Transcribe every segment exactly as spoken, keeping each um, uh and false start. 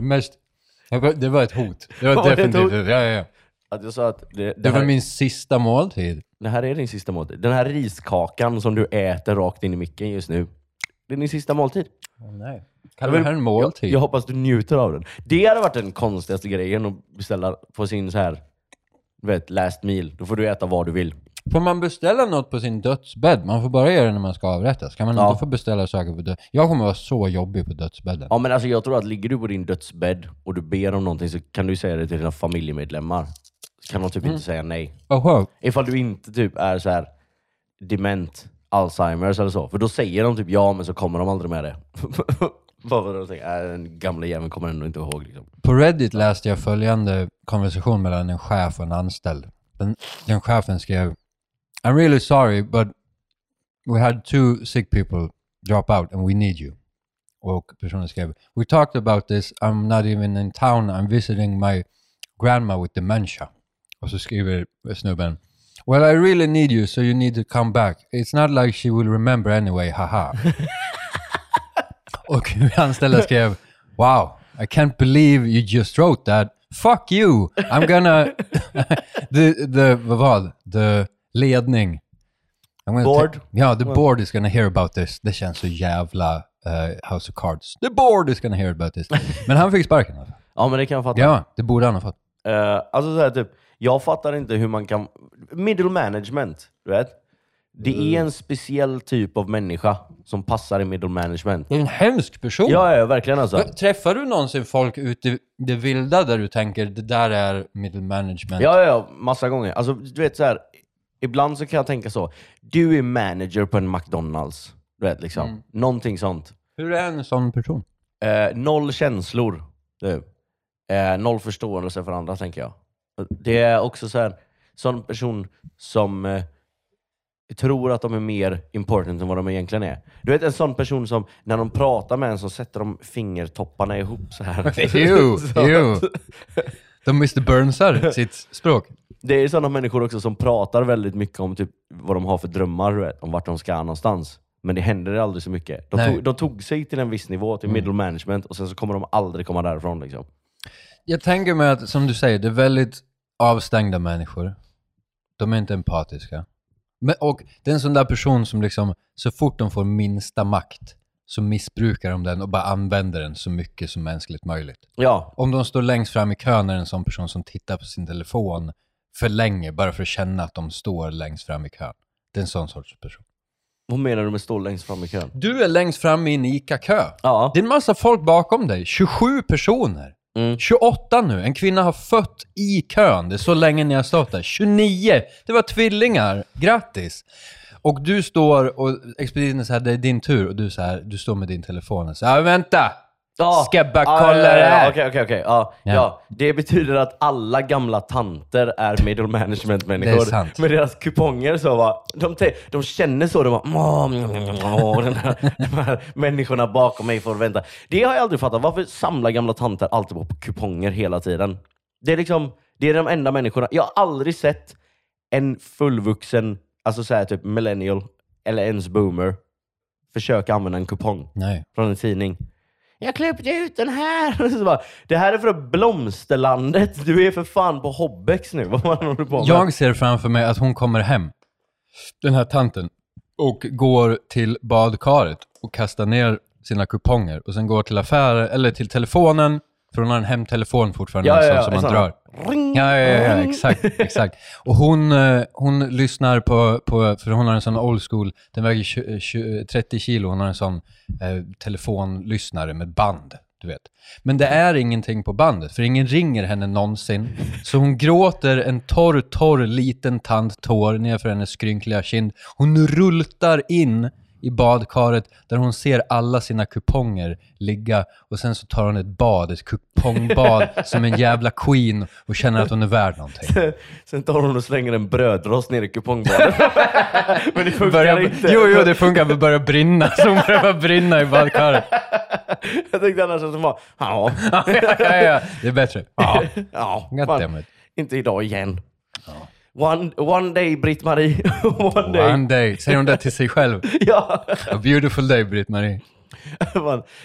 Mest, det var ett hot. Det var, var definitivt det ett hot. Ja, ja, ja. Att jag sa att det, det, det var här, min sista måltid. Det här är din sista måltid. Den här riskakan som du äter rakt in i micken just nu. Det är din sista måltid. Oh, nej. Kan det här en måltid? Jag, jag hoppas du njuter av den. Det hade varit den konstigaste grejen att beställa på sin så här, vet, last meal. Då får du äta vad du vill. Får man beställa något på sin dödsbädd? Man får bara göra det när man ska avrättas. Kan man ja. inte få beställa saker på dödsbädd? Jag kommer vara så jobbig på dödsbädden. Ja, men alltså jag tror att ligger du på din dödsbädd och du ber om någonting så kan du säga det till dina familjemedlemmar. Så kan de typ mm. inte säga nej. Aha. Ifall du inte typ är så här dement, Alzheimers eller så. För då säger de typ ja, men så kommer de aldrig med det. Bara för att de säger, äh, den gamla jäveln kommer ändå inte ihåg. Liksom. På Reddit läste jag följande konversation mellan en chef och en anställd. Den, den chefen skrev: I'm really sorry, but we had two sick people drop out and we need you. Och personen skrev: We talked about this, I'm not even in town, I'm visiting my grandma with dementia. Och så skriver snubben: Well, I really need you, so you need to come back. It's not like she will remember anyway, haha. Och anställda skrev: Wow, I can't believe you just wrote that. Fuck you, I'm gonna... the, the, vad? The... Ledning. Board? Ta- ja, the board is gonna hear about this. Det känns så jävla uh, House of Cards. The board is gonna hear about this. Men han fick sparken. Alltså. Ja, men det kan jag fatta. Ja, det borde han ha fått. Uh, alltså så här, typ, jag fattar inte hur man kan... Middle management, du vet? Det mm. är en speciell typ av människa som passar i middle management. Det är en hemsk person. Ja, ja, verkligen alltså. Träffar du någonsin folk ute i det vilda där du tänker det där är middle management? Ja, ja, ja, massa gånger. Alltså, du vet så här... Ibland så kan jag tänka så. Du är manager på en McDonald's. Du vet liksom. Mm. Någonting sånt. Hur är en sån person? Eh, noll känslor. Du. Eh, noll förståelse för andra, tänker jag. Det är också så här. Sån person som eh, tror att de är mer important än vad de egentligen är. Du vet en sån person som när de pratar med en så sätter de fingertopparna ihop så här. Jo, jo. De mister Burnsar sitt språk. Det är sådana människor också som pratar väldigt mycket om typ vad de har för drömmar, vet, om vart de ska någonstans. Men det händer aldrig så mycket. De tog, de tog sig till en viss nivå, till mm. middle management, och sen så kommer de aldrig komma därifrån. Liksom. Jag tänker mig att, som du säger, det är väldigt avstängda människor. De är inte empatiska. Men, och det är en sån där person som liksom, så fort de får minsta makt så missbrukar de den och bara använder den så mycket som mänskligt möjligt. Ja. Om de står längst fram i kön är det en sån person som tittar på sin telefon för länge bara för att känna att de står längst fram i kön. Det är en sån sorts person. Vad menar du med stå längst fram i kön? Du är längst fram i en ICA-kö. Ja. Det är en massa folk bakom dig. tjugosju personer. Mm. tjugoåtta nu. En kvinna har fött i kön. Det är så länge ni har stått där. tjugonio. Det var tvillingar. Grattis. Och du står och expediten så här, det är din tur. Och du så här, du står med din telefon och så här, vänta! Ja. Ska bara kolla ah, ja, ja, ja. Det här. Okej, okej, okej. Ja. Ja. Ja. Det betyder att alla gamla tanter är middle management-människor. Det är sant. Med deras kuponger så va. De, te- de känner så. De bara, den här, de här människorna bakom mig får vänta. Det har jag aldrig fattat. Varför samlar gamla tanter alltid på kuponger hela tiden? Det är liksom, det är de enda människorna. Jag har aldrig sett en fullvuxen, alltså så här typ millennial eller ens boomer försöka använda en kupong. Nej. Från en tidning. Jag klippte ut den här. Så bara, det här är från Blomsterlandet. Du är för fan på Hobbex nu. Vad man håller på med. Jag ser framför mig att hon kommer hem, den här tanten, och går till badkaret och kastar ner sina kuponger. Och sen går till affären eller till telefonen. För hon har en hemtelefon fortfarande. Ja, ja, ja, som man drar. Ring, ja, ja, ja, ja, exakt, exakt. Och hon, hon lyssnar på, på... För hon har en sån old school... Den väger tjugo, tjugo, trettio kilo. Hon har en sån eh, telefonlyssnare med band, du vet. Men det är ingenting på bandet. För ingen ringer henne någonsin. Så hon gråter en torr, torr liten tandtår nerför hennes skrynkliga kind. Hon rultar in i badkaret där hon ser alla sina kuponger ligga och sen så tar hon ett bad, ett kupongbad som en jävla queen och känner att hon är värd någonting. Sen tar hon och slänger en brödrost ner i kupongbadet. Men det funkar börjar, inte. Jo, jo, det funkar. Det börjar brinna. Så hon börjar bara brinna i badkaret. Jag tänkte annars att hon bara, ja. ja, ja, ja. Det är bättre. Ja, ja man, inte idag igen. Ja. One, one day, Britt-Marie. One day. One day. Säger hon det till sig själv? Ja. A beautiful day, Britt-Marie.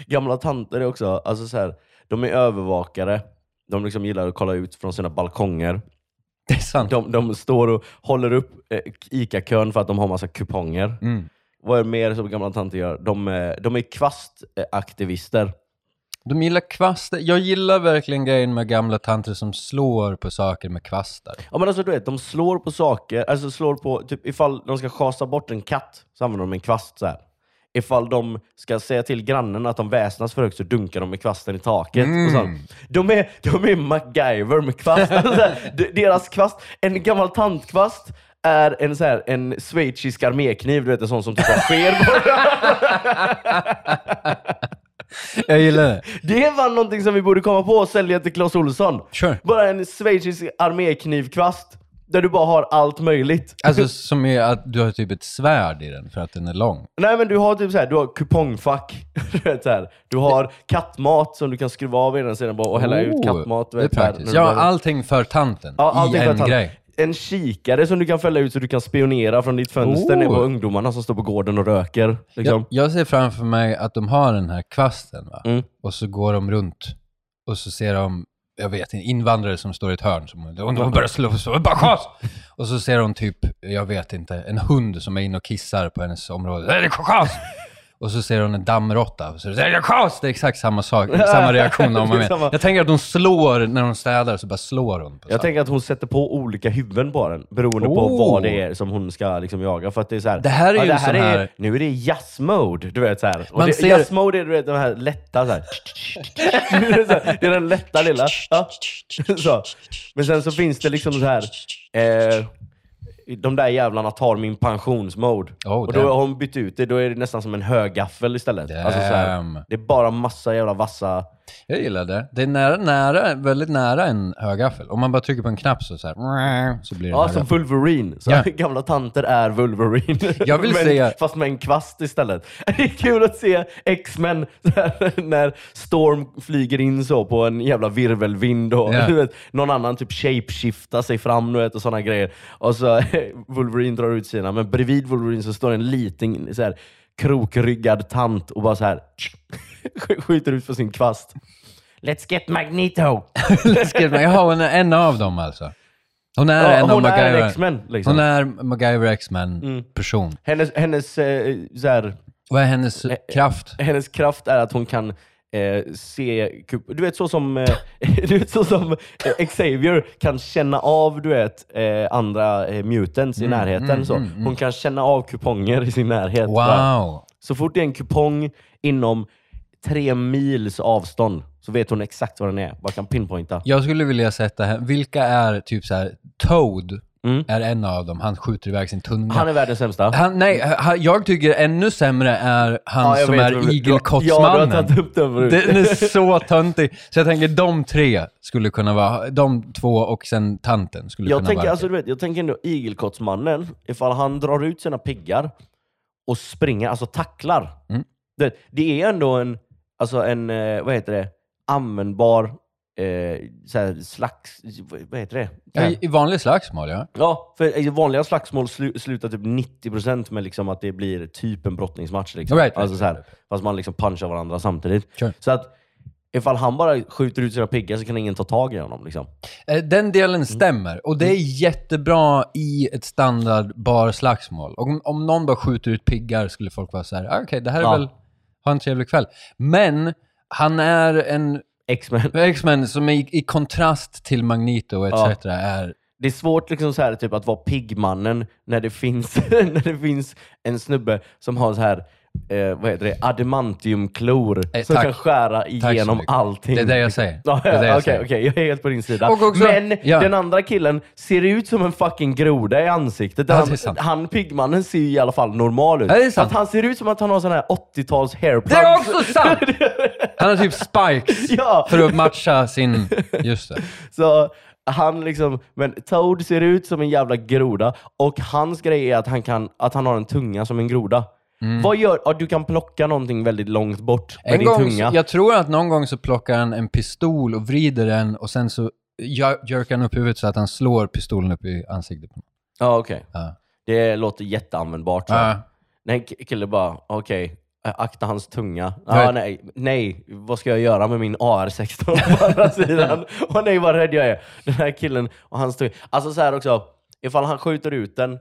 Gamla tanter är också, alltså så här, de är övervakare. De liksom gillar att kolla ut från sina balkonger. Det är sant. De, de står och håller upp eh, Ica-kön för att de har massa kuponger. Mm. Vad är mer som gamla tanter gör? De, de är kvastaktivister. De gillar kvaster. Jag gillar verkligen grejen med gamla tanter som slår på saker med kvastar. Ja, men alltså du vet, de slår på saker. Alltså slår på, typ ifall de ska schasa bort en katt så använder de en kvast så här. Ifall de ska säga till grannen att de väsnas för högt så dunkar de med kvasten i taket. Mm. Och så, de, är, de är MacGyver med kvast. Alltså, deras kvast, en gammal tantkvast är en så här, en schweizisk armékniv, du vet, en sån som typ sker bara. Jag gillar det. Det var någonting som vi borde komma på och sälja till Claes Olsson. Sure. Bara en schweizisk arméknivkvast där du bara har allt möjligt. Alltså som är att du har typ ett svärd i den för att den är lång. Nej, men du har typ så här, du har kupongfack. Du har kattmat som du kan skruva av i den sedan och hälla oh, ut kattmat. Vet det är praktiskt. Ja, allting för tanten. Ja, allting i för en tanten. Grej. En kikare som du kan fälla ut så du kan spionera från ditt fönster oh. ner på ungdomarna som står på gården och röker. Liksom. Jag, jag ser framför mig att de har den här kvasten, va? Mm. Och så går de runt och så ser de, jag vet inte, invandrare som står i ett hörn som de, de börjar slå så bara skjuts. Och så ser de typ, jag vet inte, en hund som är inne och kissar på hennes område. Är det skjuts? Och så ser hon en dammråtta och så säger jag kaos. Det är exakt samma sak, samma reaktion om man samma... Jag tänker att hon slår när hon städar, så bara slår hon på. Jag tänker att hon sätter på olika huvuden på den beroende oh. på vad det är som hon ska liksom jaga, för att det är så här, det här är ja, ju det här sån här är, nu är det jazz mode, du vet så här. Och man det, ser... jazz mode är du vet den här lätta så här. Det är den lätta lilla. Ja. Så. Men sen så finns det liksom så här eh... de där jävlarna tar min pensionsmode. Oh, och då har hon bytt ut det. Då är det nästan som en högaffel istället. Alltså så här, det är bara massa jävla vassa. Jag gillar det. Det är nära, nära, väldigt nära en högaffel. Om man bara trycker på en knapp så, så här. Så blir det ja, som Wolverine. Så yeah. Gamla tanter är Wolverine. Jag vill men, säga... Fast med en kvast istället. Det är kul att se X-Men här, när Storm flyger in så på en jävla virvelvind. Och, yeah. vet, någon annan typ shapeshiftar sig fram vet, och sådana grejer. Och så Wolverine drar ut sina. Men bredvid Wolverine så står en liten så här, krokryggad tant och bara så här... skjuter ut på sin kvast. Let's get Magneto. Let's get Magneto. Ja, hon är en av dem alltså. Hon är ja, en hon av MacGyver. Är X-Men, liksom. Hon är MacGyver X-Men mm. person. Hennes, hennes eh, så här, vad är hennes eh, kraft? Hennes kraft är att hon kan eh, se du vet så som eh, du vet så som eh, Xavier kan känna av du vet eh, andra eh, mutants mm, i närheten mm, så. Mm, hon mm. kan känna av kuponger i sin närhet. Wow. Va? Så fort det är en kupong inom tre mils avstånd så vet hon exakt vad den är. Bara kan pinpointa. Jag skulle vilja sätta här. Vilka är typ så här? Toad mm. är en av dem. Han skjuter iväg sin tunga. Han är världens sämsta. Han, nej, han, jag tycker ännu sämre är han ja, som vet, är igelkottsmannen. Ja, den är så töntig. Så jag tänker de tre skulle kunna vara. De två och sen tanten skulle jag kunna tänker, vara. Alltså, du vet, jag tänker ändå igelkottsmannen. Ifall han drar ut sina piggar och springer, alltså tacklar. Mm. Det, det är ändå en alltså en, vad heter det, användbar eh, så här slags, vad heter det? Ja. I, i vanliga slagsmål, ja. Ja, för i vanliga slagsmål slu, slutar typ nittio procent med liksom att det blir typ en brottningsmatch. Liksom. Right, alltså right, så här, right. Fast man liksom punchar varandra samtidigt. Sure. Så att ifall han bara skjuter ut sina piggar så kan ingen ta tag i honom. Liksom. Den delen stämmer. Och det är jättebra i ett standard bar slagsmål. Och om, om någon bara skjuter ut piggar skulle folk vara så här, okej, okay, det här är ja. väl ha en trevlig kväll. Men han är en X-Men, X-Men som i, i kontrast till Magneto et cetera. Ja. Är... Det är svårt liksom så här, typ, att vara pigmannen när det finns, när det finns en snubbe som har så här eh, vad heter det? Adamantium-klor eh, som tack. kan skära igenom allting. Det är det jag säger. Ja, det är det jag, okay, säger. Okay, jag är helt på din sida. Och också, Men ja. den andra killen ser ut som en fucking groda i ansiktet. Ja, han, han, pigmannen ser ju i alla fall normal ut. Ja, att han ser ut som att han har sån här åttio-tals hairplug. Det är också sant! Han har typ spikes ja. för att matcha sin... Just det. Så... Han liksom, men Toad ser ut som en jävla groda. Och hans grej är att han, kan, att han har en tunga som en groda. Mm. Vad gör, ja, du kan plocka någonting väldigt långt bort med en din gång, tunga. Jag tror att någon gång så plockar han en pistol och vrider den. Och sen så jerkar han upp huvudet så att han slår pistolen upp i ansiktet. Ja, okej. Okay. Ja. Det låter jätteanvändbart. Ja. Den killen bara, okej. Okay. akta hans tunga. Ah, nej, nej, vad ska jag göra med min A R sexton på andra sidan? Och nej, vad rädd jag är. Den här killen och hans tunga. Alltså så här också, ifall han skjuter ut den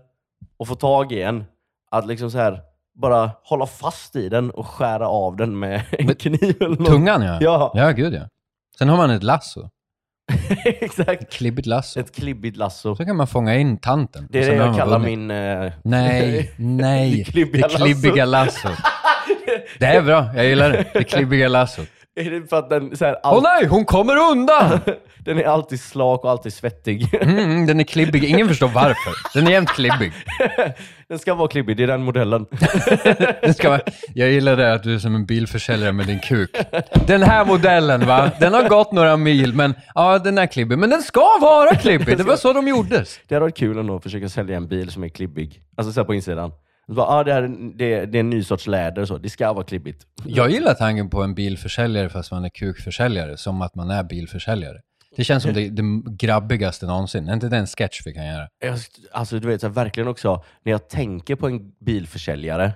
och får tag i en, att liksom så här bara hålla fast i den och skära av den med en kniv eller något. Tungan, ja. Ja, ja gud ja. Sen har man ett lasso. Exakt. Ett klibbigt lasso. Ett klibbigt lasso. Så kan man fånga in tanten. Det är det jag kallar vunnit. min... Uh... Nej, nej. Det klibbiga, det klibbiga lasso. lasso. Det är bra, jag gillar det. Det klibbiga lasso. Är det för att den så här... Åh all... oh, nej, hon kommer undan! Den är alltid slak och alltid svettig. Mm, den är klibbig, ingen förstår varför. Den är jämt klibbig. Den ska vara klibbig, det är den modellen. Den ska vara... Jag gillar det att du är som en bilförsäljare med din kuk. Den här modellen, va? Den har gått några mil, men ja, den är klibbig. Men den ska vara klibbig, det var så de gjordes. Det hade varit kul ändå att försöka sälja en bil som är klibbig. Alltså så här på insidan. Bara, ah, det, här, det, det är en ny sorts läder och så. Det ska vara klibbigt. Jag gillar tanken på en bilförsäljare fast man är kukförsäljare. Som att man är bilförsäljare. Det känns som det, det grabbigaste någonsin. Är inte det en sketch vi kan göra? Jag, alltså du vet så här, verkligen också. När jag tänker på en bilförsäljare.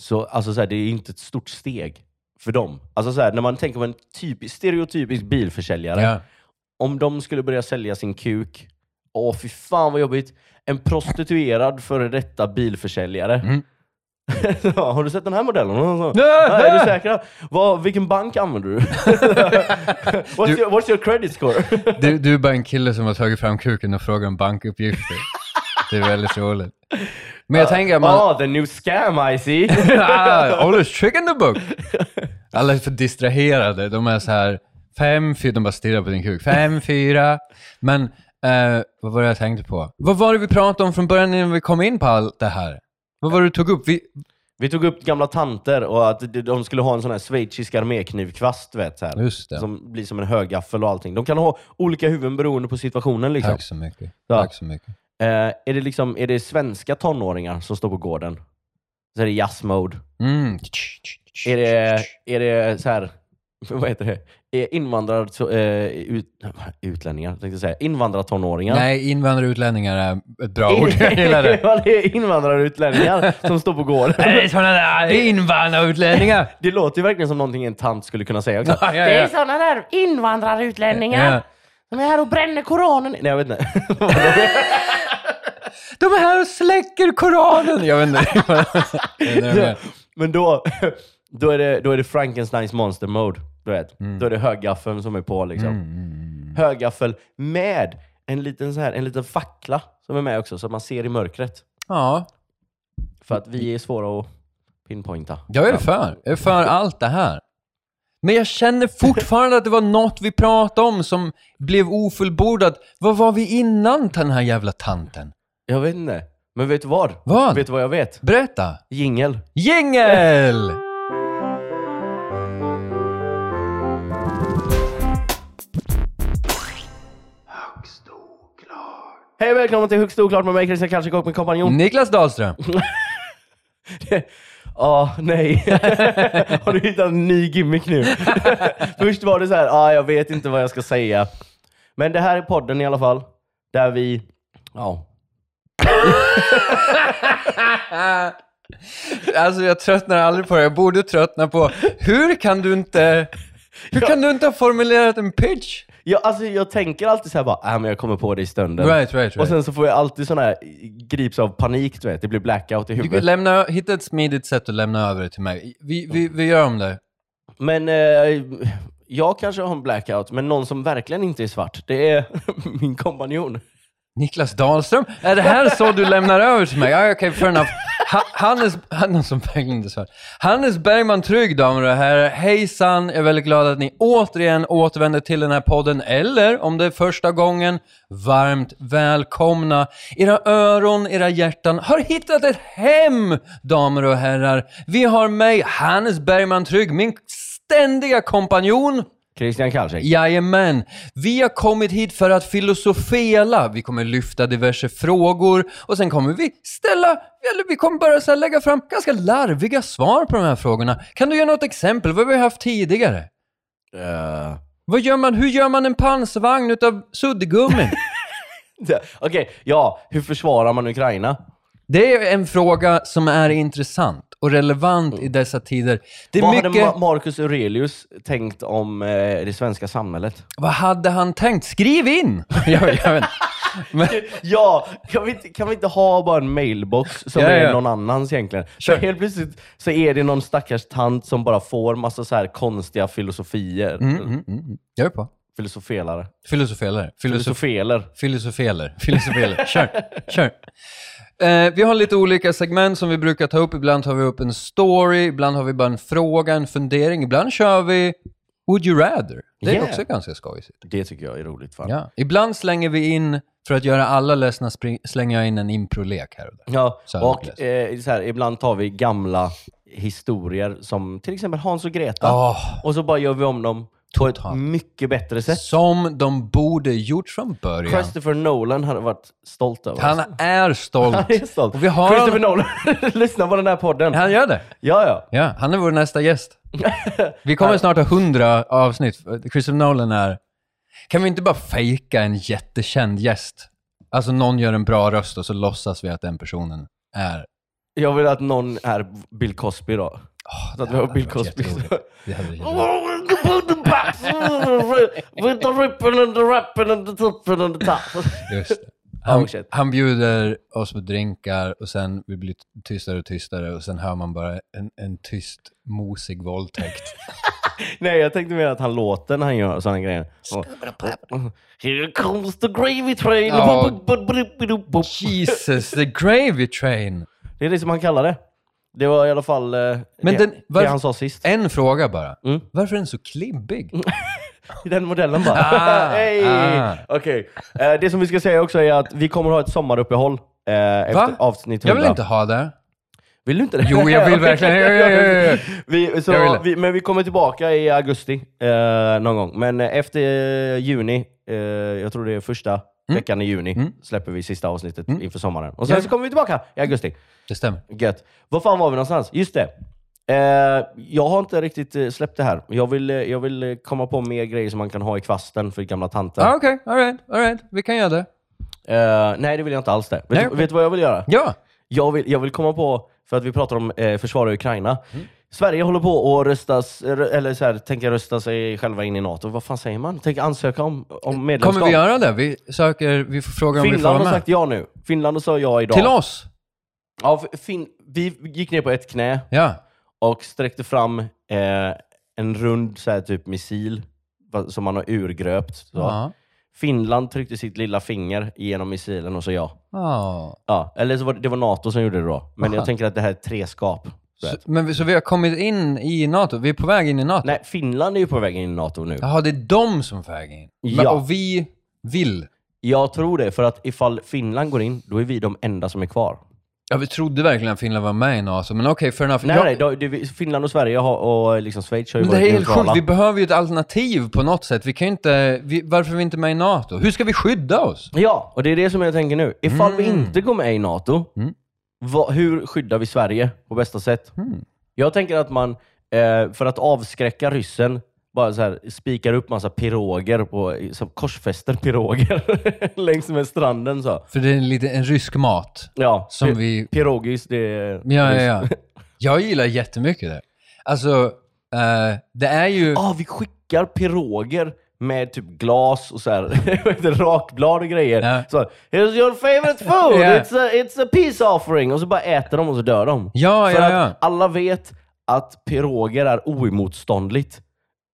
Så, alltså, så här, det är inte ett stort steg för dem. Alltså så här, när man tänker på en typisk, stereotypisk bilförsäljare. Ja. Om de skulle börja sälja sin kuk. Åh fy fan vad jobbigt. En prostituerad före detta bilförsäljare. Mm. Ja, har du sett den här modellen? Nej, nej. Är du säker? Vad, vilken bank använder du? what's, du your, what's your credit score? du, du är bara en kille som har tagit fram kuken och frågar om bankuppgifter. Det är väldigt roligt. Men jag uh, tänker... Man... Oh, the new scam I see. ah, all this trick in the book. Alla är för distraherade. De är så här... Fem, fyra. De bara stirrar på din kuk. Fem, fyra. Men... Uh, vad var det jag tänkte på? Vad var det vi pratade om från början när vi kom in på allt det här? Vad var det du tog upp? Vi, vi tog upp gamla tanter och att de skulle ha en sån här schweizisk arméknivkvast, vet här. Just det. Som blir som en högaffel och allting. De kan ha olika huvuden beroende på situationen liksom. Tack så mycket. Så. Tack så mycket. Uh, är det liksom är det svenska tonåringar som står på gården? Så är det jazz mode. Mm. Är det är det så här, vad heter det? Invandrare, uh, ut, utlänningar tänkte jag säga. Invandrartonåringar. Nej, invandrarutlänningar är ett bra ord. Jag gillar det. Det är invandrarutlänningar som står på gården. Nej, det är sådana där invandrarutlänningar. Det låter ju verkligen som någonting en tant skulle kunna säga också. Ja, ja, ja. Det är sådana där invandrarutlänningar. Ja. De är här och bränner koranen. Nej, jag vet inte. De är här och släcker koranen. Jag vet inte. Jag vet inte. Men då... Då är det, då är det Frankensteins monster mode, du vet. Mm. Då är det högaffeln som är på liksom. Mm. Högaffel med en liten så här, en liten fackla som är med också så att man ser i mörkret. Ja. För att vi är svåra att pinpointa. Jag är för, jag är för allt det här. Men jag känner fortfarande att det var något vi pratade om som blev ofullbordat. Vad var vi innan den här jävla tanten? Jag vet inte. Men vet du vad? Vad? Vet du vad jag vet? Berätta. Jingle. Jingle! Hej och välkomna till Högst Oklart med mig, Christian Karlsson och min kompanjon Niklas Dahlström. Ja, ah, nej. Har du hittat en ny gimmick nu? Först var det så här, ah, jag vet inte vad jag ska säga. Men det här är podden i alla fall. Där vi... Ja. Oh. Alltså jag tröttnar aldrig på det. Jag borde tröttna på... Hur kan du inte... Hur kan du inte ha formulerat en pitch? Ja, alltså jag tänker alltid så här bara, äh, men jag kommer på det i stunden. Right, right, right. Och sen så får jag alltid sån här grips av panik, du vet. Det blir blackout i huvudet. Du kan lämna, hitta ett smidigt sätt att lämna över det till mig. Vi, vi, vi gör om det. Men eh, jag kanske har en blackout, men någon som verkligen inte är svart, det är min kompanjon. Niklas Dahlström? Är det här så du lämnar över till mig? Ja, okej, fair enough. Hannes, Hannes, som inte svart. Hannes Bergman Trygg, damer och herrar. Hejsan, jag är väldigt glad att ni återigen återvänder till den här podden. Eller, om det är första gången, varmt välkomna. Era öron, era hjärtan har hittat ett hem, damer och herrar. Vi har mig, Hannes Bergman Trygg, min ständiga kompanjon. Christian Karlsson. Jajamän. Vi har kommit hit för att filosofela. Vi kommer lyfta diverse frågor. Och sen kommer vi ställa, eller vi kommer bara så här lägga fram ganska larviga svar på de här frågorna. Kan du ge något exempel? Vad har vi haft tidigare? Uh... Vad gör man? Hur gör man en pansvagn utav suddgummi? Okej, okay, ja. Hur försvarar man Ukraina? Det är en fråga som är intressant. och relevant mm. i dessa tider. Det är vad mycket... hade Ma- Marcus Aurelius tänkt om eh, det svenska samhället? Vad hade han tänkt? Skriv in! jag, jag vet. Men... ja, kan vi, inte, kan vi inte ha bara en mailbox som ja, ja. är någon annans egentligen? För helt plötsligt så är det någon stackars tant som bara får massa så här konstiga filosofier. Mm, mm, mm. Jag är på. Filosofelare. Filosofelare. Filosofelare. Filosofelare. Filosofelare. Kör. Kör. Eh, vi har lite olika segment som vi brukar ta upp. Ibland tar vi upp en story. Ibland har vi bara en fråga, en fundering. Ibland kör vi Would you rather? Det är yeah. också ganska skojigt. Det tycker jag är roligt. Fan. Ja. Ibland slänger vi in, för att göra alla ledsna, spring- slänger jag in en improlek här och där. Ja, så och eh, så här, ibland tar vi gamla historier som till exempel Hans och Greta. Oh. Och så bara gör vi om dem på ett mycket bättre sätt. Som de borde gjort från början. Christopher Nolan hade varit stolt över. Han är stolt. Han är stolt. Och vi har... Christopher Nolan, lyssna på den här podden. Han gör det. Ja, ja. ja han är vår nästa gäst. Vi kommer snart ha hundra avsnitt. Christopher Nolan är... Kan vi inte bara fejka en jättekänd gäst? Alltså någon gör en bra röst och så låtsas vi att den personen är... Jag vill att någon är Bill Cosby då. Oh, så att vi har Bill Cosby. With the rippin' and the rappin' and the tippin' and the tappin'. Just det. Han, han bjuder oss på drinkar och sen vi blir tystare och tystare och sen hör man bara en, en tyst, mosig våldtäkt. Nej, jag tänkte mer att han låter när han gör sådana grejer. Och, here comes the gravy train. Oh, Jesus, the gravy train. Det är det som han kallar det. Det var i alla fall eh, men det, den, varför, det han sa sist. En fråga bara. Mm. Varför är den så klibbig? I den modellen bara. Ah, hey. ah. Okej. Okay. Eh, det som vi ska säga också är att vi kommer ha ett sommaruppehåll. Eh, efter avsnitt hundra. Jag vill inte ha det. Vill du inte det? Jo, jag vill verkligen. Ja, ja, ja, ja. Vi, så, jag vill. Vi, men vi kommer tillbaka i augusti eh, någon gång. Men efter eh, juni, eh, jag tror det är första... Mm. Veckan i juni mm. släpper vi sista avsnittet mm. inför sommaren. Och sen så kommer vi tillbaka i augusti. Det stämmer. Gött. Var fan var vi någonstans? Just det. Eh, jag har inte riktigt släppt det här. Jag vill, jag vill komma på mer grejer som man kan ha i kvasten för gamla tanter. Ah, okej. Okay. All right. All right. Vi kan göra det. Eh, nej, det vill jag inte alls det. Vet, nej, du, vet du vad jag vill göra? Ja. Jag vill, jag vill komma på, för att vi pratar om eh, försvar av Ukraina. Mm. Sverige håller på att röstas, eller så här, tänker rösta sig själva in i NATO. Vad fan säger man? Tänker ansöka om, om medlemskap. Kommer vi göra det? Vi söker, vi får fråga om vi får vara med. Finland har sagt ja nu. Finland sa ja idag. Till oss? Ja, fin- vi gick ner på ett knä. Ja. Och sträckte fram eh, en rund så här, typ missil som man har urgröpt. Så. Ja. Finland tryckte sitt lilla finger genom missilen och så ja. Oh. Ja. Eller så var det, det var NATO som gjorde det då. Men Aha. jag tänker att det här är treskap. Så, men, så vi har kommit in i NATO? Vi är på väg in i NATO? Nej, Finland är ju på väg in i NATO nu. Jaha, det är de som är på väg in. Men, ja. Och vi vill. Jag tror det, för att ifall Finland går in, då är vi de enda som är kvar. Ja, vi trodde verkligen att Finland var med i NATO, men okej, okay, för enough. Nej, jag... nej, då, det, Finland och Sverige har, och liksom Schweiz har ju men varit det är helt sjukt, vi behöver ju ett alternativ på något sätt. Vi kan ju inte, vi, varför är vi inte med i NATO? Hur ska vi skydda oss? Ja, och det är det som jag tänker nu. Ifall mm. vi inte går med i NATO... Mm. Va, hur skyddar vi Sverige på bästa sätt? Mm. Jag tänker att man eh, för att avskräcka ryssen bara så här spikar upp massa piroger på som korsfäster piroger längs med stranden så. För det är en lite en rysk mat. Ja, som pi- vi pirogis det är... Ja ja ja. Jag gillar jättemycket det. Alltså eh, det är ju Ja, ah, vi skickar piroger med typ glas och så här rakblad och grejer. Yeah. Så here's your favorite food. Yeah. It's a it's a peace offering, och så bara äter de och så dör de. Ja, för ja, ja. Att alla vet att piroger är oemotståndligt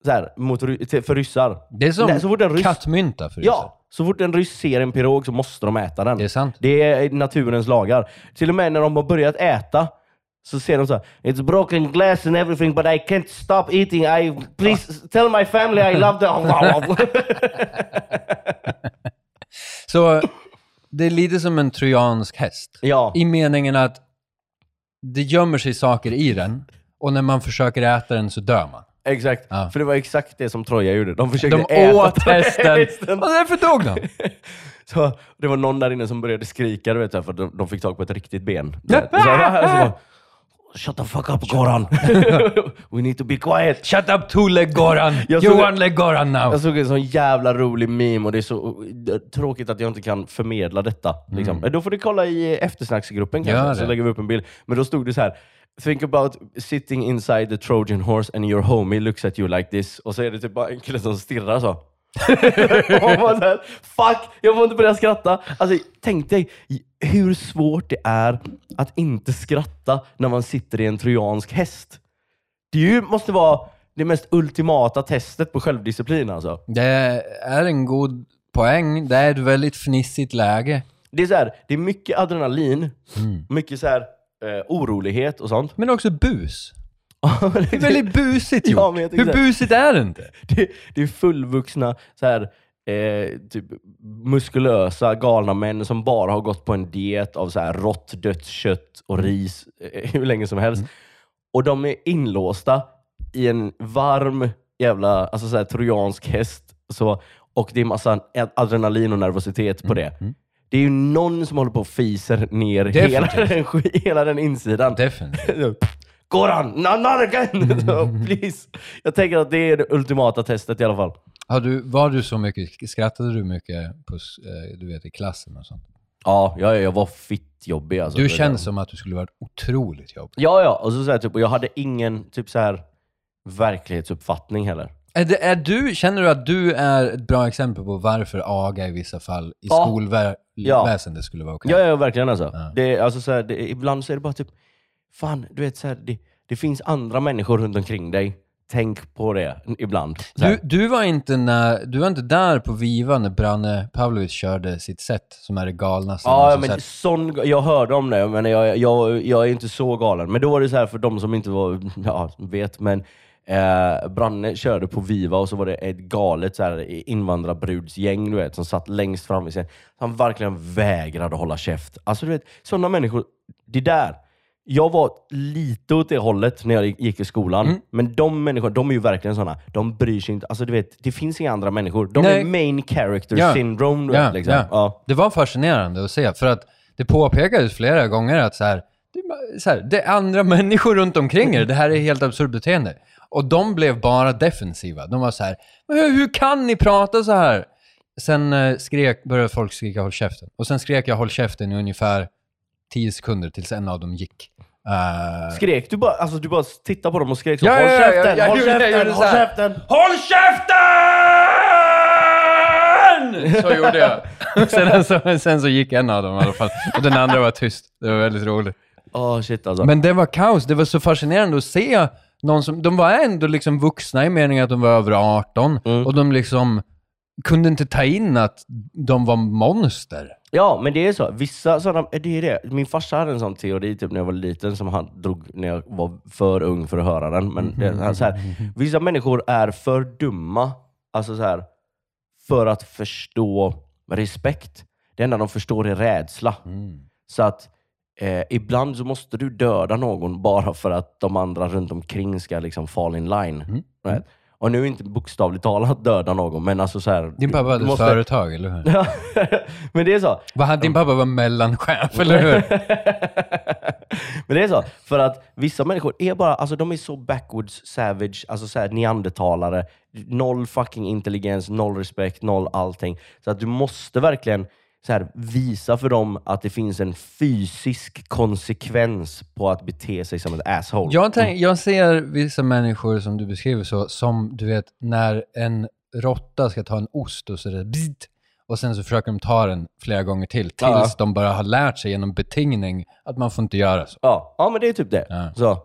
så här mot för ryssar. Det är som Nej, så fort en ryss, kattmynta för ryssar. Ja, så fort en ryss ser en pirog så måste de äta den. Det är sant. Det är naturens lagar. Till och med när de har börjat äta så ser de så här, it's broken glass and everything but I can't stop eating. I please tell my family I love them. Så det är lite som en trojansk häst. Ja. I meningen att det gömmer sig saker i den och när man försöker äta den så dör man. Exakt, ja. För det var exakt det som Troja gjorde. De försökte de äta åt hästen. hästen. Och därför dog de. Så det var någon där inne som började skrika, du vet, för de, de fick tag på ett riktigt ben. Så, så bara, shut the fuck up, Goran. We need to be quiet. Shut up, Tule Goran. Johan Le Goran now. Jag såg en sån jävla rolig meme och det är så det är tråkigt att jag inte kan förmedla detta. Liksom. Mm. Då får du kolla i eftersnacksgruppen kanske, så lägger vi upp en bild. Men då stod det så här, think about sitting inside the Trojan horse and your homie looks at you like this. Och så är det typ bara en kille som stirrar så. Och man så här, fuck, jag får inte börja skratta. Alltså, tänk dig hur svårt det är att inte skratta när man sitter i en trojansk häst. Det ju måste vara det mest ultimata testet på självdisciplin alltså. Det är en god poäng. Det är ett väldigt fnissigt läge. Det är så här, det är mycket adrenalin, mm. mycket så här eh, orolighet och sånt. Men också bus. Det är väldigt busigt gjort. Ja, hur busigt är det inte? Det, det är fullvuxna så här eh, typ muskulösa galna män som bara har gått på en diet av så här rått dött kött och ris eh, hur länge som helst. Mm. Och de är inlåsta i en varm jävla alltså så här trojansk häst så, och det är massa adrenalin och nervositet på det. Mm. Det är ju någon som håller på och fiser ner hela den, hela den insidan. Definitivt. Går han? No, not again! So, please. Jag tänker att det är det ultimata testet i alla fall. Har du, var du så mycket, skrattade du mycket på, du vet, i klassen och sånt? Ja, jag, jag var fitt jobbig. Alltså. Du känns som att du skulle varit otroligt jobbig. Ja, ja. Och så, så här, typ, och jag hade ingen typ så här verklighetsuppfattning heller. Är det, är du, känner du att du är ett bra exempel på varför aga i vissa fall i ja. skolväsendet ja. skulle vara okej? Ja, ja, verkligen alltså. Ja. Det, alltså så här, det, ibland så är det bara typ fan, du vet så här, det, det finns andra människor runt omkring dig. Tänk på det ibland. Du, du, var inte när, du var inte där på Viva när Branne Pavlovic körde sitt set som är det galnaste. Ja, men sån, jag hörde om det, men jag, jag, jag är inte så galen. Men då var det så här för de som inte var, ja, vet, men Eh, Branne körde på Viva och så var det ett galet så här invandrarbrudsgäng, du vet, som satt längst fram i scenen. Han verkligen vägrade hålla käft. Alltså du vet, sådana människor, det där. Jag var lite åt det hållet när jag gick i skolan, mm. men de människor, de är ju verkligen sådana. De bryr sig inte, alltså du vet, det finns inga andra människor. De Nej. är main character ja. syndrome, du vet, ja, liksom. ja. Ja. Det var fascinerande att se, för att det påpekades flera gånger att så här, det, så här, det är andra människor runt omkring er. Det här är helt absurd beteende. Och de blev bara defensiva. De var så här, hur, hur kan ni prata så här? Sen eh, skrek, började folk skrika håll käften. Och sen skrek jag håll käften i ungefär tio sekunder tills en av dem gick. Uh... Skrek du bara, alltså du bara tittade på dem och skrek så, ja, håll käften, håll käften, håll käften, håll käften! Så gjorde jag. sen, så, sen så gick en av dem i alla fall. Och den andra var tyst. Det var väldigt roligt. Oh, shit, alltså. Men det var kaos. Det var så fascinerande att se någon som, de var ändå liksom vuxna i meningen att de var över arton mm. och de liksom kunde inte ta in att de var monster. Ja, men det är så. Vissa sådana, det är det. Min farsa hade en sån teori typ när jag var liten som han drog när jag var för ung för att höra den. Men det, han, så här, vissa människor är för dumma, alltså så här, för att förstå respekt. Det enda de förstår är rädsla. Mm. Så att Eh, ibland så måste du döda någon bara för att de andra runt omkring ska liksom fall in line. Mm. Right? Och nu är inte bokstavligt talat döda någon, men alltså så här. Din pappa hade måste... företag, eller hur? Men det är så. Va, din pappa var mellanchef, eller hur? Men det är så. För att vissa människor är bara, alltså de är så backwards, savage, alltså så här neandertalare. Noll fucking intelligens, noll respekt, noll allting. Så att du måste verkligen så här, visa för dem att det finns en fysisk konsekvens på att bete sig som ett asshole. Jag, tänk, jag ser vissa människor som du beskriver så, som du vet, när en råtta ska ta en ost och så är det bzzzt, och sen så försöker de ta den flera gånger till tills ja. de bara har lärt sig genom betingning att man får inte göra så. Ja, ja men det är typ det. Ja. Så.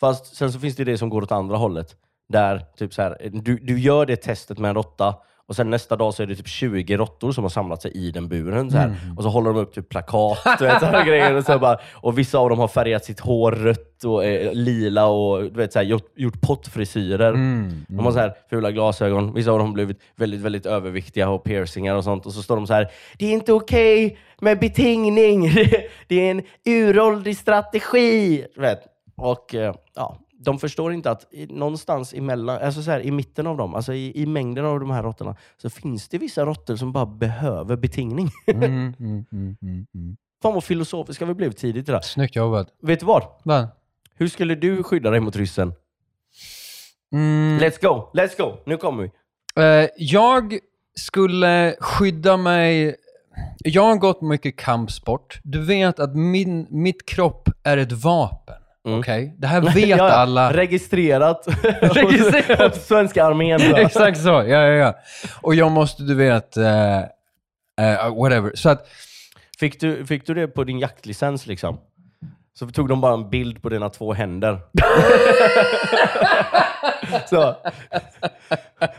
Fast sen så finns det det som går åt andra hållet. Där typ så här, du, du gör det testet med en råtta. Och sen nästa dag så är det typ tjugo råttor som har samlat sig i den buren så här. Mm. Och så håller de upp typ plakat och sådana grejer. Och, så bara, och vissa av dem har färgat sitt hår rött och eh, lila och du vet, så här, gjort, gjort pottfrisyrer. Mm. Mm. De har så här fula glasögon. Vissa av dem har blivit väldigt, väldigt överviktiga och piercingar och sånt. Och så står de så här, det är inte okej okay med betingning. Det är en uråldrig strategi. Vet. Och eh, ja. De förstår inte att någonstans emellan, alltså så här, i mitten av dem, alltså i, i mängden av de här råttorna, så finns det vissa råttor som bara behöver betingning. Mm, mm, mm, mm. Fan vad filosofiska vi blev tidigt idag. Snyggt jobbat. Vet du vad? Va? Hur skulle du skydda dig mot ryssen? Mm. Let's go, let's go. Nu kommer vi. Uh, jag skulle skydda mig. Jag har gått mycket kampsport. Du vet att min, mitt kropp är ett vapen. Mm. Okej, okay. Det här vet ja, alla. Registrerat. Registrerat. Och svenska armén. Exakt så, ja, ja, ja. Och jag måste, du vet, uh, uh, whatever. Så att, fick, du, fick du det på din jaktlicens liksom? Så tog de bara en bild på dina två händer. Så.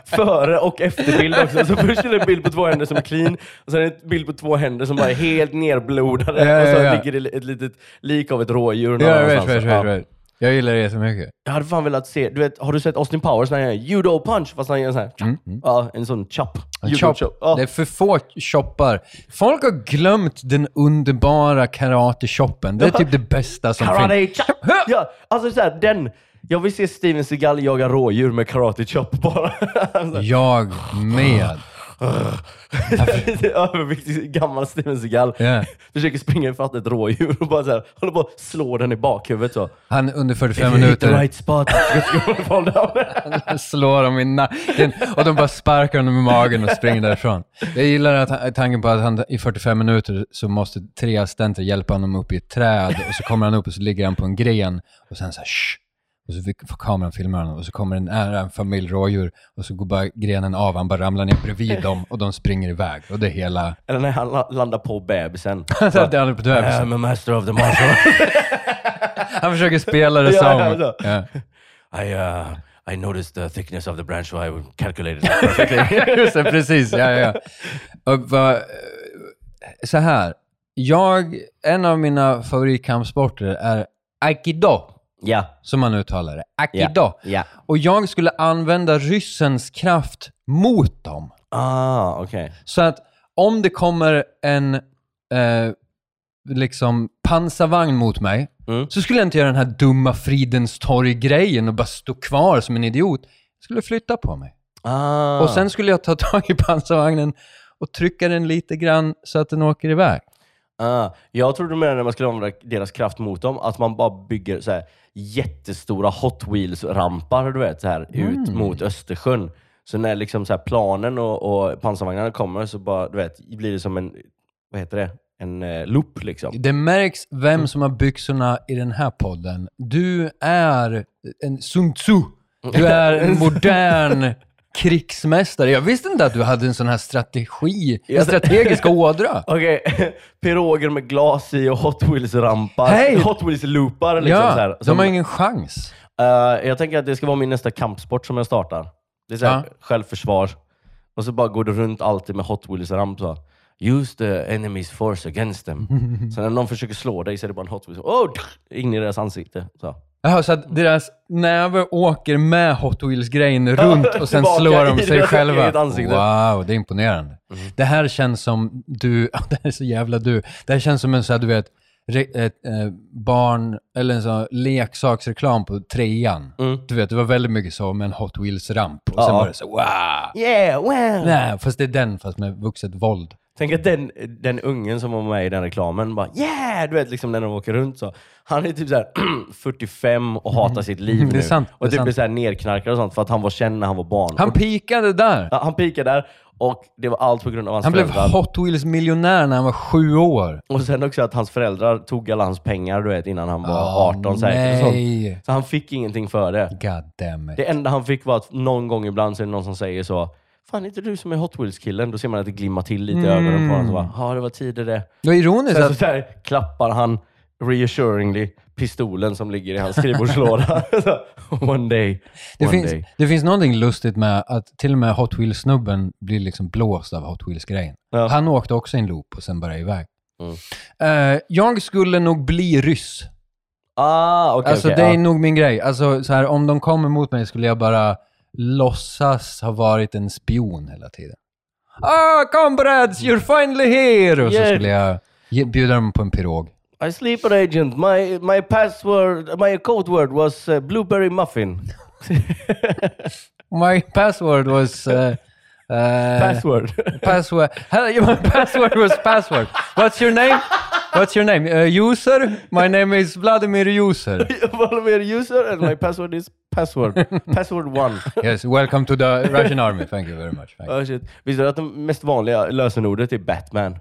Före och efterbild också. Så först är det en bild på två händer som är clean. Och sen är det en bild på två händer som bara är helt nerblodade. Ja, ja, och så ja. Ligger det ett litet lik av ett rådjur. Ja, jag, vet, vet, vet, vet. jag gillar det så mycket. Jag hade fan velat se. Du vet, har du sett Austin Powers när han gör judo punch? Fast han gör så här. Mm, mm. Ja, en sån chop. En chop. chop. Ja. Det är för få choppar. Folk har glömt den underbara karate-choppen. Det är typ det bästa som karate finns. Karate-chop! Ja, alltså så här, den... Jag vill se Steven Seagal jaga rådjur med karate chop bara. Jag med. Överviktig gammal Steven Seagal. Yeah. Försöker springa ifatt ett rådjur och bara så här, håller på att slå den i bakhuvudet så. Han under fyrtiofem minuter. Right spot. Han slår dem i nacken och de bara sparkar honom i magen och springer därifrån. Jag gillar att tanken på att han i fyrtiofem minuter så måste tre assistenter hjälpa honom upp i ett träd och så kommer han upp och så ligger han på en gren och sen så här, shh. Och så får kameran filma honom och så kommer en, en familj rådjur och så går bara grenen av, han bara ramlar ner bredvid dem och de springer iväg och det hela... Eller när han landar på bebisen. Han landar på bebisen. Jag är master of the martial. Han försöker spela det som... Ja, ja, ja. Ja. I, uh, I noticed the thickness of the branch so I calculated it perfectly. Just det, precis. Ja, ja. Och, va, så här. Jag, en av mina favoritkampsporter är aikido. Ja. Som man uttalar det. Aikido. Ja. Ja. Och jag skulle använda ryssens kraft mot dem. Ah, okej. Okay. Så att om det kommer en eh, liksom pansarvagn mot mig mm. så skulle jag inte göra den här dumma Fridens torg-grejen och bara stå kvar som en idiot. Jag skulle flytta på mig. Ah. Och sen skulle jag ta tag i pansarvagnen och trycka den lite grann så att den åker iväg. Ah, jag tror du menar när man skulle använda deras kraft mot dem att man bara bygger så här jättestora Hot Wheels-rampar du vet, så här, mm. ut mot Östersjön. Så när liksom så här planen och, och pansarvagnarna kommer så bara, du vet, blir det som en, vad heter det? En eh, loop liksom. Det märks vem som har byxorna i den här podden. Du är en Sun Tzu. Du är en modern... krigsmästare. Jag visste inte att du hade en sån här strategi. En strategisk ådra. Okej. Okay. Piroger med glas i och Hot Wheels-rampar. Hey. Hot Wheels-loopar. Liksom, ja, så här. Som, de har ingen chans. Uh, jag tänker att det ska vara min nästa kampsport som jag startar. Det är så här, uh. självförsvar. Och så bara går du runt alltid med Hot Wheels-ramp så. Use the enemy's force against them. Så när någon försöker slå dig så är det bara en Hot Wheels. Oh, in i deras ansikte. Så. Jaha, så att deras näver åker med Hot Wheels-grejen runt och sen slår de sig själva. Wow, det är imponerande. Mm. Det här känns som du... Det här är så jävla du. Det här känns som en så här, du vet, ett barn... Eller en sån leksaksreklam på trean. Mm. Du vet, det var väldigt mycket så med en Hot Wheels-ramp. Och sen ja. Var det så, wow! Yeah, wow! Nej, fast det är den, fast med vuxet våld. Tänk att den, den ungen som var med i den reklamen bara, yeah, du vet liksom när de åker runt så. Han är typ så här fyrtiofem och hatar sitt liv nu. Det är sant, och det typ blir så här nerknarkare och sånt för att han var känd när han var barn. Han pikade där. Ja, han pikade där och det var allt på grund av hans han föräldrar. Han blev Hot Wheels-miljonär när han var sju år. Och sen också att hans föräldrar tog alla hans pengar, du vet, innan han var oh, arton. Så, här, så, så han fick ingenting för det. God damn it. Det enda han fick var att någon gång ibland så är det någon som säger så... Fan, inte du som är Hot Wheels-killen? Då ser man att det glimmar till lite i mm. ögonen på honom. Ja, ah, det var tider det. Det var ironiskt. Sen så, att... så här, klappar han reassuringly pistolen som ligger i hans skrivbordslåda. One day. Det, One finns, day. Det finns någonting lustigt med att till och med Hot Wheels-snubben blir liksom blåst av Hot Wheels-grejen. Ja. Han åkte också i en loop och sen bara iväg. Mm. Uh, jag skulle nog bli ryss. Ah, okej. Okay, alltså, okay, det ah. är nog min grej. Alltså, så här, om de kommer mot mig skulle jag bara... låtsas ha varit en spion hela tiden. Ah, comrades, you're finally here! Och så skulle jag bjuda dem på en pirog. I sleeper agent. My, my password, my code word was uh, blueberry muffin. My password was... Uh, uh, password. Password. My password was password. What's your name? What's your name? Uh, user? My name is Vladimir User. Vladimir User and my password is password. Password one. Yes, welcome to the Russian army. Thank you very much. Thank you. Oh, shit. Visst är det att det mest vanliga lösenordet är Batman?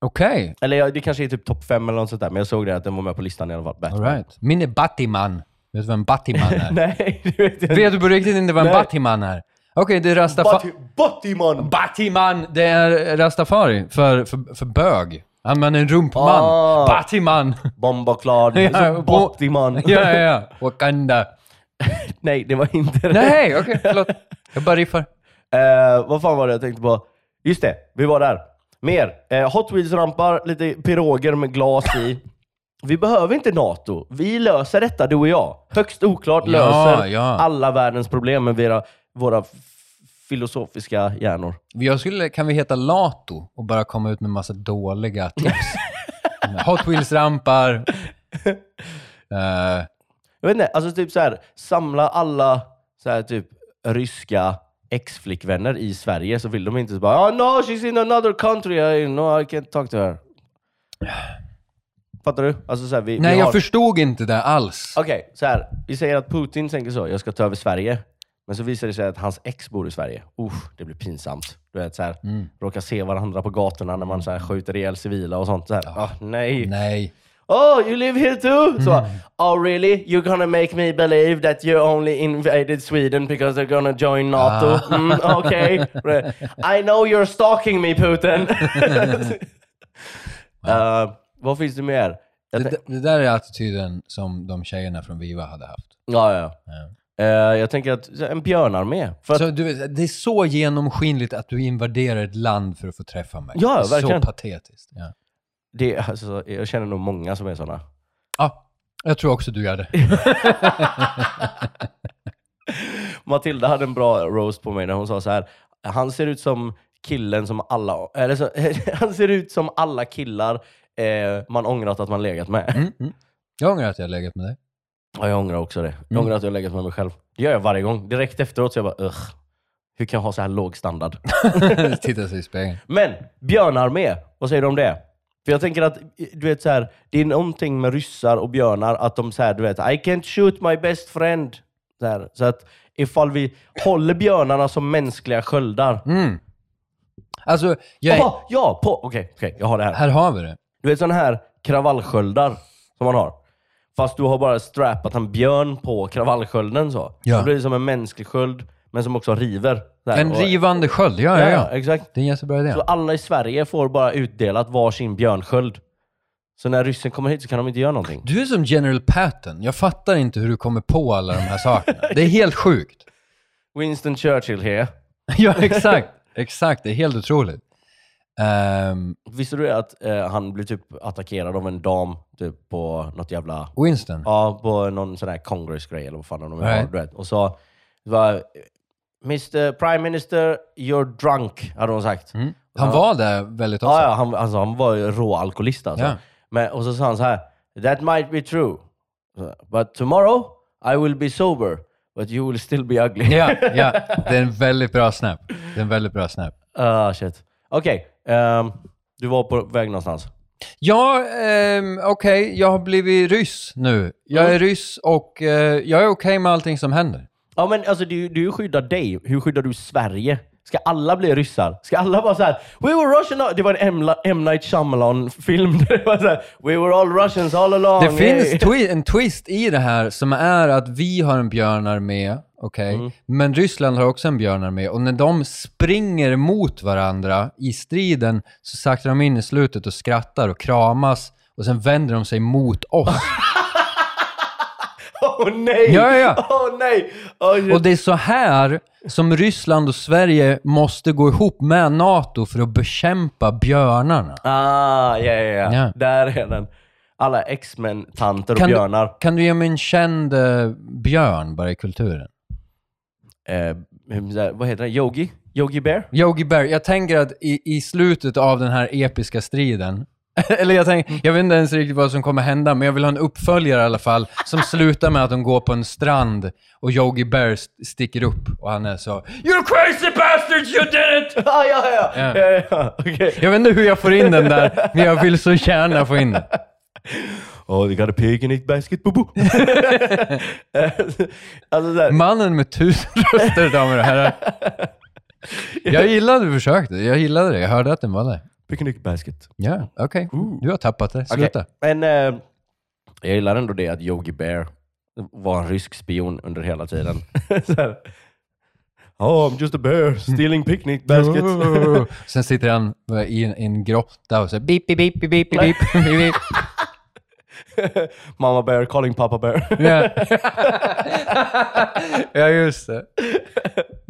Okej. Okay. Eller ja, det kanske är typ topp fem eller något sånt där. Men jag såg det att den var med på listan i alla fall. Batman. All right. Min är Batman. Vet du vad en Batman är? Nej, det vet jag inte. Vet du på riktigt inte vad en Batman är? Okej, det är Rastafari. Batman! Batman! Det är Rastafari för, för, för bög. Han är en rumpman. Ah. Batman! Bombaklad. Ja, Batman. Ja, ja. Wakanda. Nej, det var inte det. Nej, okej. Okay, förlåt. Jag bara riffar. Uh, vad fan var det jag tänkte på? Just det, vi var där. Mer. Uh, Hot Wheels-rampar, lite piroger med glas i. Vi behöver inte NATO. Vi löser detta, du och jag. Högst oklart ja, löser ja. alla världens problem med våra, våra f- filosofiska hjärnor. Jag skulle, kan vi heta Lato och bara komma ut med massa dåliga tips? Hot Wheels-rampar. uh. Jag vet inte, alltså typ så här, samla alla så här typ ryska ex-flickvänner i Sverige så vill de inte så bara, oh no, she's in another country, no, I can't talk to her. Fattar du? Alltså så här, vi, Nej, vi har... jag förstod inte det alls. Okej, okay, så här, vi säger att Putin tänker så, jag ska ta över Sverige. Men så visar det sig att hans ex bor i Sverige. Usch, det blir pinsamt. Du vet så här, mm. råkar se varandra på gatorna när man så här skjuter ihjäl civila och sånt så här. Oh. Oh, nej. Nej. Oh, you live here too? So, mm. oh really? You're gonna make me believe that you only invaded Sweden because they're gonna join NATO? Ah. Mm, okay. I know you're stalking me, Putin. uh, vad finns det mer? Det, tänk- det där är attityden som de tjejerna från Viva hade haft. Ja, ja. ja. Uh, jag tänker att en björnarmé. För att... så, du vet, det är så genomskinligt att du invaderar ett land för att få träffa mig. Ja, det är verkligen. Så patetiskt. Ja. Det, alltså, jag känner nog många som är sådana. Ja, jag tror också du gör det. Matilda hade en bra roast på mig när hon sa så här: han ser ut som killen som alla eller så, han ser ut som alla killar eh, man ångrat att man legat med. Mm, mm. Jag ångrar att jag legat med dig. Ja, jag ångrar också det. Jag mm. ångrar att jag legat med mig själv. Det gör jag varje gång. Direkt efteråt så jag bara, ugh. Hur kan jag ha så här låg standard? Titta sig i spegeln. Men, björnarmé. Vad säger du om det? För jag tänker att, du vet så här, det är någonting med ryssar och björnar att de så här, du vet, I can't shoot my best friend. Så, här, så att ifall vi håller björnarna som mänskliga sköldar. Mm. Alltså, jag... Aha, ja, på... Okej, okay, okay, jag har det här. Här har vi det. Du vet sådana här kravallsköldar som man har. Fast du har bara strappat en björn på kravallskölden så. Ja. Så blir det som en mänsklig sköld, men som också river. Där. En rivande sköld, ja, ja, ja. Exakt. Det är en jättebra idé. Så alla i Sverige får bara utdelat varsin björnsköld. Så när ryssen kommer hit så kan de inte göra någonting. Du är som General Patton. Jag fattar inte hur du kommer på alla de här sakerna. Det är helt sjukt. Winston Churchill här. Ja, exakt. Exakt, det är helt otroligt. Um, Visste du att eh, han blev typ attackerad av en dam typ på något jävla Winston? Ja, på någon sån här congressgrej eller vad fan de right. har, och så var mister Prime Minister, you're drunk, hade hon sagt. Mm. Han var där väldigt ofta. Ja, ja, han, alltså, han var ju råalkoholist alltså. Yeah. Men, och så sa han så här, that might be true, but tomorrow I will be sober, but you will still be ugly. Ja, ja. Det är en väldigt bra snap. Det är en väldigt bra snap. Ah, uh, shit. Okej. Okay. Um, du var på väg någonstans. Ja, um, okej. Okay. Jag har blivit ryss nu. Jag mm. är ryss och uh, jag är okej okay med allting som händer. Ja, men alltså du, du skyddar dig. Hur skyddar du Sverige? Ska alla bli ryssar? Ska alla vara så här, we were Russian... Det var en M. Night Shyamalan-film där det var så här, we were all Russians all along. Det finns twi- en twist i det här som är att vi har en björnarmé, okej? Okay? Mm. Men Ryssland har också en björnarmé. Och när de springer mot varandra i striden så saktar de in i slutet och skrattar och kramas. Och sen vänder de sig mot oss. Åh oh, nej! Ja, ja. Oh, nej. Oh, och det är så här som Ryssland och Sverige måste gå ihop med NATO för att bekämpa björnarna. Ah, ja, ja, ja. Där är den. Alla X-Men, tanter och kan björnar. Du, kan du ge mig en känd eh, björn bara i kulturen? Eh, vad heter den? Yogi? Yogi Bear? Yogi Bear. Jag tänker att i, i slutet av den här episka striden eller jag tänker, jag vet inte ens riktigt vad som kommer hända, men jag vill ha en uppföljare i alla fall som slutar med att de går på en strand och Yogi Bear sticker upp och han är så, you're crazy bastards, you did it! Ah, ja, ja, ja. ja. ja, ja. Okay. Jag vet inte hur jag får in den där, men jag vill så gärna få in den. Oh, they got a pig in it basket, boo-boo. Alltså, mannen med tusen röster, damer och herrar. Jag gillade försökte, jag gillade det, jag hörde att den var där. Picnic basket. Ja, yeah, okej. Okay. Du har tappat det. Sluta. Okay. Men eh, jag gillar ändå det att Yogi Bear var en rysk spion under hela tiden. Så här. Oh, I'm just a bear stealing picnic baskets. Sen sitter han i en, en grotta och så beep, beep, beep, beep, beep, beep, beep. Mamma bear calling pappa bear. Yeah. Ja, just det.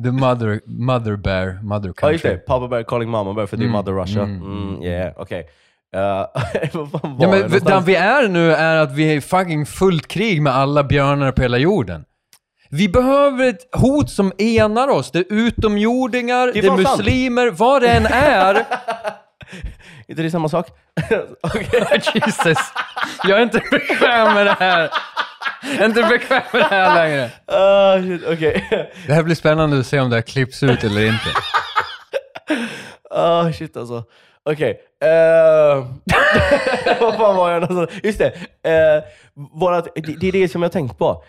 The mother, mother bear, mother country. Ja, just det. Pappa bear calling mamma bear för mm. det är mother Russia. Mm, mm yeah, okej. Okay. Uh, ja, men där vi är nu är att vi är fucking fullt krig med alla björnar på hela jorden. Vi behöver ett hot som enar oss. Det är utomjordingar, det är, det är muslimer, sant. Vad det än är. Inte det är samma sak? Okay. Jesus. Jag är inte bekväm med det här. Jag är inte bekväm med det här längre. Uh, shit, okay. Det här blir spännande att se om det här klipps ut eller inte. Ah, uh, shit alltså. Okej. Okay. Uh... Vad fan var jag någonstans? Just det. Uh, vårat, det. Det är det som jag tänkt på.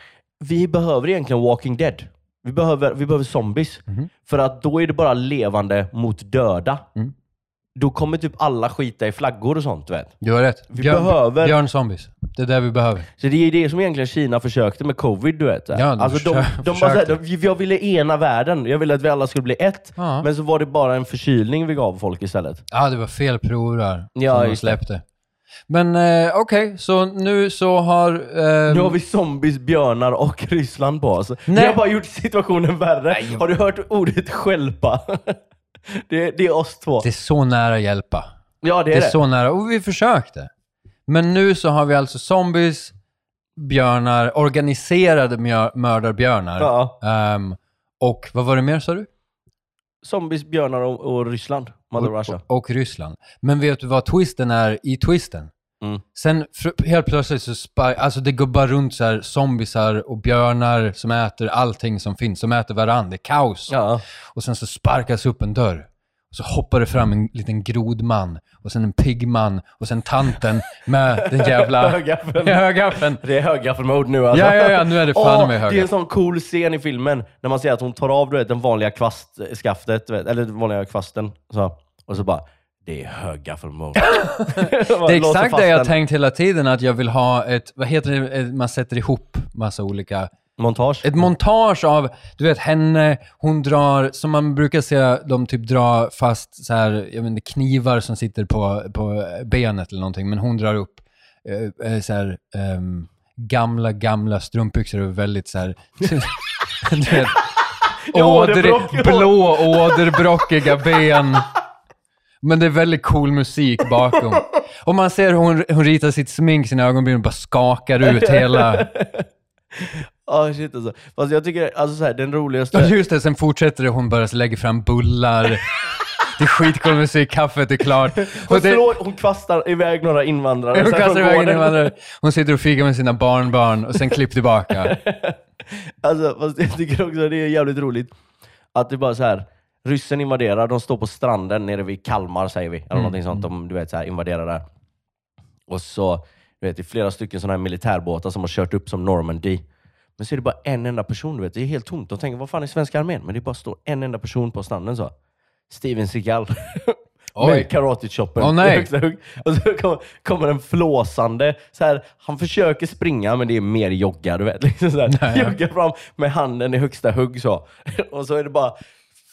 Vi behöver egentligen Walking Dead. Vi behöver, vi behöver zombies. Mm. För att då är det bara levande mot döda. Mm. Då kommer typ alla skita i flaggor och sånt, vet. Du har rätt. Vi björn, behöver... Björn zombies. Det är det vi behöver. Så det är det som egentligen Kina försökte med covid, du vet. Ja, alltså, de, de, de, de, de, jag ville ena världen. Jag ville att vi alla skulle bli ett. Ja. Men så var det bara en förkylning vi gav folk istället. Ja, det var fel provar ja, som de släppte. Men eh, okej, okay, så nu så har... Eh, nu har vi zombies, björnar och Ryssland på oss. Vi har bara gjort situationen värre. Nej, jag... Har du hört ordet skälpa? det, det är oss två. Det är så nära hjälpa. Ja, det är det. Det är så nära, och vi försökte. Men nu så har vi alltså zombies, björnar, organiserade mjör, mördarbjörnar. Ja. Um, och vad var det mer, sa du? Zombies, björnar och, och Ryssland. Mother Russia. Och, och Ryssland. Men vet du vad twisten är i twisten? Mm. Sen för, helt plötsligt så spar, alltså det går bara runt så här zombisar och björnar som äter allting som finns. Som äter varandra. Det är kaos. Ja. Och sen så sparkas upp en dörr. Och så hoppar det fram en liten grodman. Och sen en pigman. Och sen tanten med den jävla... högaffen. Ja, högaffen. Det är högaffen-mode nu alltså. Ja, ja, ja. Nu är det fan oh, med högaffen. Det är en sån cool scen i filmen. När man ser att hon tar av, du vet, den vanliga kvastskaftet. Eller den vanliga kvasten. Så. Och så bara... Det är högaffen-mode. Det är exakt det jag har tänkt hela tiden. Att jag vill ha ett... Vad heter det? Man sätter ihop massa olika... Montage. Ett montage av, du vet, henne, hon drar, som man brukar se, de typ drar fast så här, jag vet inte, knivar som sitter på, på benet eller någonting, men hon drar upp eh, så här eh, gamla, gamla strumpbyxor och väldigt så här, du vet, åder, blå, åderbrockiga ben. Men det är väldigt cool musik bakom. Och man ser hon, hon ritar sitt smink, sina ögonbryn och bara skakar ut hela... Oh shit alltså. Fast jag tycker alltså så här, den roligaste. Ja, just det, sen fortsätter det, hon börjar lägga fram bullar. Det är skitcool musik, kaffet är klart. Hon, det... slår, hon kvastar iväg några invandrare. Hon kastar iväg några invandrare. Hon sitter och fikar med sina barnbarn och sen klipp tillbaka. Alltså, fast jag tycker också det är jävligt roligt att det är bara så här, ryssen invaderar, de står på stranden nere vid Kalmar säger vi eller mm. någonting sånt, de, du vet så här, invaderar där. Och så du vet, det är flera stycken sådana här militärbåtar som har kört upp som Normandy. Men så är det bara en enda person, du vet. Det är helt tomt. De tänker, vad fan är svenska armén? Men det bara står en enda person på stranden så. Steven Seagal. Med karate-choppen. Åh nej. Och så kommer, kommer en flåsande. Så här, han försöker springa, men det är mer jogga, du vet. Liksom så här, jogga fram med handen i högsta hugg så. Och så är det bara...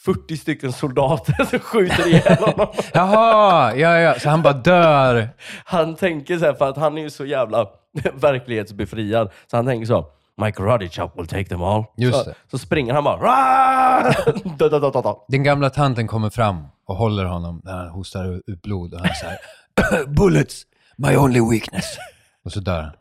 fyrtio stycken soldater som skjuter ihjäl honom. Jaha, ja, ja. Så han bara dör. Han tänker så här, för att han är ju så jävla verklighetsbefriad. Så han tänker så, my karate chop will take them all. Just så, det. Så springer han bara. Den gamla tanten kommer fram och håller honom när han hostar ut blod. Och han säger, bullets, my only weakness. Och så dör han.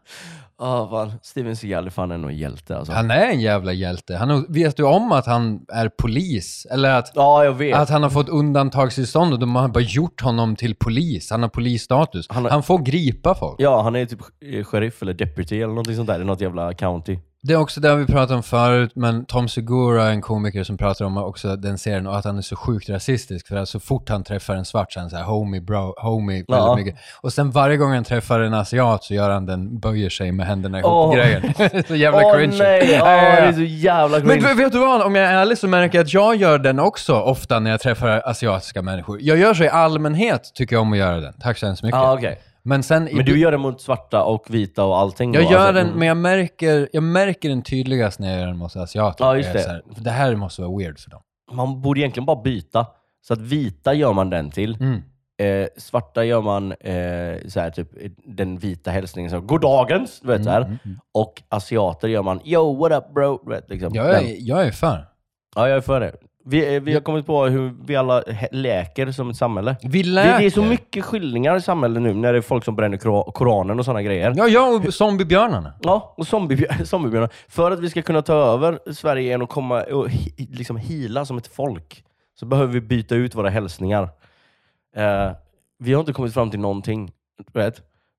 Oh, fan. Steven Seagal fan är nog en hjälte alltså. Han är en jävla hjälte. Han, vet du om att han är polis? Eller att, ja, jag vet. Att han har fått undantagstillstånd och de har bara gjort honom till polis. Han har polisstatus. Han, har, han får gripa folk. Ja, han är typ sheriff eller deputy eller något sånt där. Det är något jävla county. Det är också det vi pratade om förut, men Tom Segura är en komiker som pratar om också den serien och att han är så sjukt rasistisk, för att så fort han träffar en svart så är han så här homie bro, homie ja. väldigt mycket. Och sen varje gång han träffar en asiat så gör han den, böjer sig med händerna ihop oh. grejen. Så jävla oh, cringe. Nej. Oh, det är så jävla cringe. Men vet du vad, om jag är ärlig så märker jag att jag gör den också ofta när jag träffar asiatiska människor. Jag gör så i allmänhet, tycker jag om att göra den. Tack så hemskt mycket. Ah, okay. Men, sen men du gör den mot svarta och vita och allting? Jag då, gör alltså. den, men jag märker, jag märker den tydligast när jag gör den mot asiater. Ja, just det. Så här, det här måste vara weird för dem. Man borde egentligen bara byta. Så att vita gör man den till. Mm. Eh, svarta gör man eh, så här, typ den vita hälsningen. Så, god dagens, du vet, mm, så här. Mm, mm. Och asiater gör man, yo, what up bro? Vet, liksom. jag, är, jag är för. Ja, jag är för det. Vi, vi har kommit på hur vi alla läker som ett samhälle. Vi läker. Det, det är så mycket skyllningar i samhället nu när det är folk som bränner kor- koranen och sådana grejer. Ja, ja, och zombiebjörnarna. Ja, och zombiebjör- zombiebjörnarna. För att vi ska kunna ta över Sverige igen och komma och hi- liksom hila som ett folk, så behöver vi byta ut våra hälsningar. Uh, vi har inte kommit fram till någonting, vet?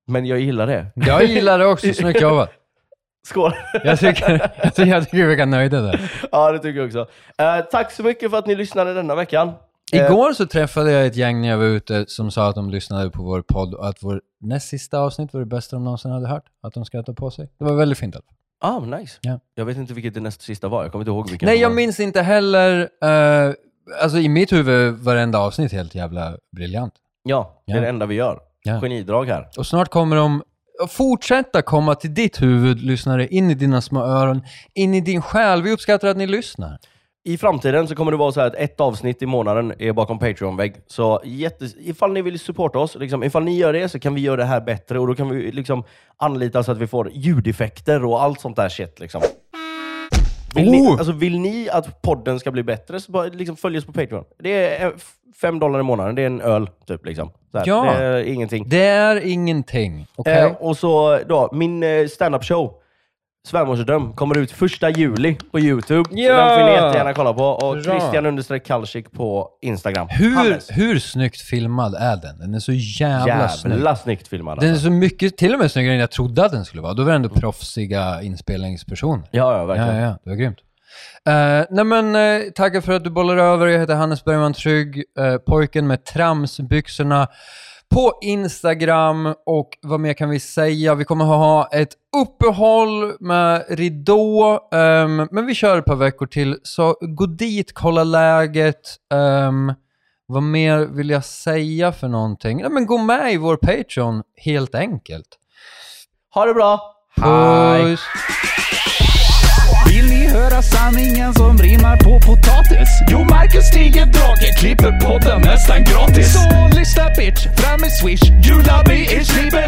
Men jag gillar det. Jag gillar det också, snyggt jobbat. Skål. Jag tycker, jag tycker, jag tycker vi kan nöjda där. Ja, det tycker jag också. Eh, tack så mycket för att ni lyssnade denna veckan. Eh. Igår så träffade jag ett gäng när jag var ute som sa att de lyssnade på vår podd och att vår näst sista avsnitt var det bästa de någonsin hade hört. Att de skrattade på sig. Det var väldigt fint. Ah, nice. Ja. Jag vet inte vilket det näst sista var. Jag kommer inte ihåg vilken. Nej, jag minns inte heller. Eh, alltså i mitt huvud var varenda avsnitt helt jävla briljant. Ja, det är ja. det enda vi gör. Ja. Genidrag här. Och snart kommer de... Fortsätta komma till ditt huvud, lyssnare, in i dina små öron, in i din själ. Vi uppskattar att ni lyssnar. I framtiden så kommer det vara så här att ett avsnitt i månaden är bakom Patreon-vägg. Så jättes- ifall ni vill supporta oss, liksom, ifall ni gör det så kan vi göra det här bättre. Och då kan vi liksom anlita så att vi får ljudeffekter och allt sånt där shit. Liksom. Vill ni, alltså vill ni att podden ska bli bättre så bara liksom följ oss på Patreon. Det är fem dollar i månaden. Det är en öl typ liksom. Så här, ja, det är ingenting. Det är ingenting. Okay. Eh, och så då, min stand-up show Svärmorsdröm kommer ut första juli på Youtube. Ja! Så den får ni jättegärna kolla på. Och bra. Christian understreck Karlsson på Instagram. Hur, hur snyggt filmad är den? Den är så jävla, jävla snygg. snyggt filmad. Alltså. Den är så mycket, till och med snyggare än jag trodde att den skulle vara. Då var det ändå proffsiga inspelningspersoner. Ja, ja, verkligen. Ja, ja, det var grymt. Uh, nej men, uh, tackar för att du bollar över. Jag heter Hannes Bergman Trygg. Uh, pojken med tramsbyxorna. På Instagram. Och vad mer kan vi säga? Vi kommer ha ett uppehåll med ridå. Um, men vi kör ett par veckor till. Så gå dit, kolla läget. Um, vad mer vill jag säga för någonting? Ja, men gå med i vår Patreon helt enkelt. Ha det bra. Hej. Vill ni höra sanningen som rimmar på potatis? Jo, Marcus stiger draget, klipper podden nästan gratis. Så lyssna bitch, fram med swish, you love me, it's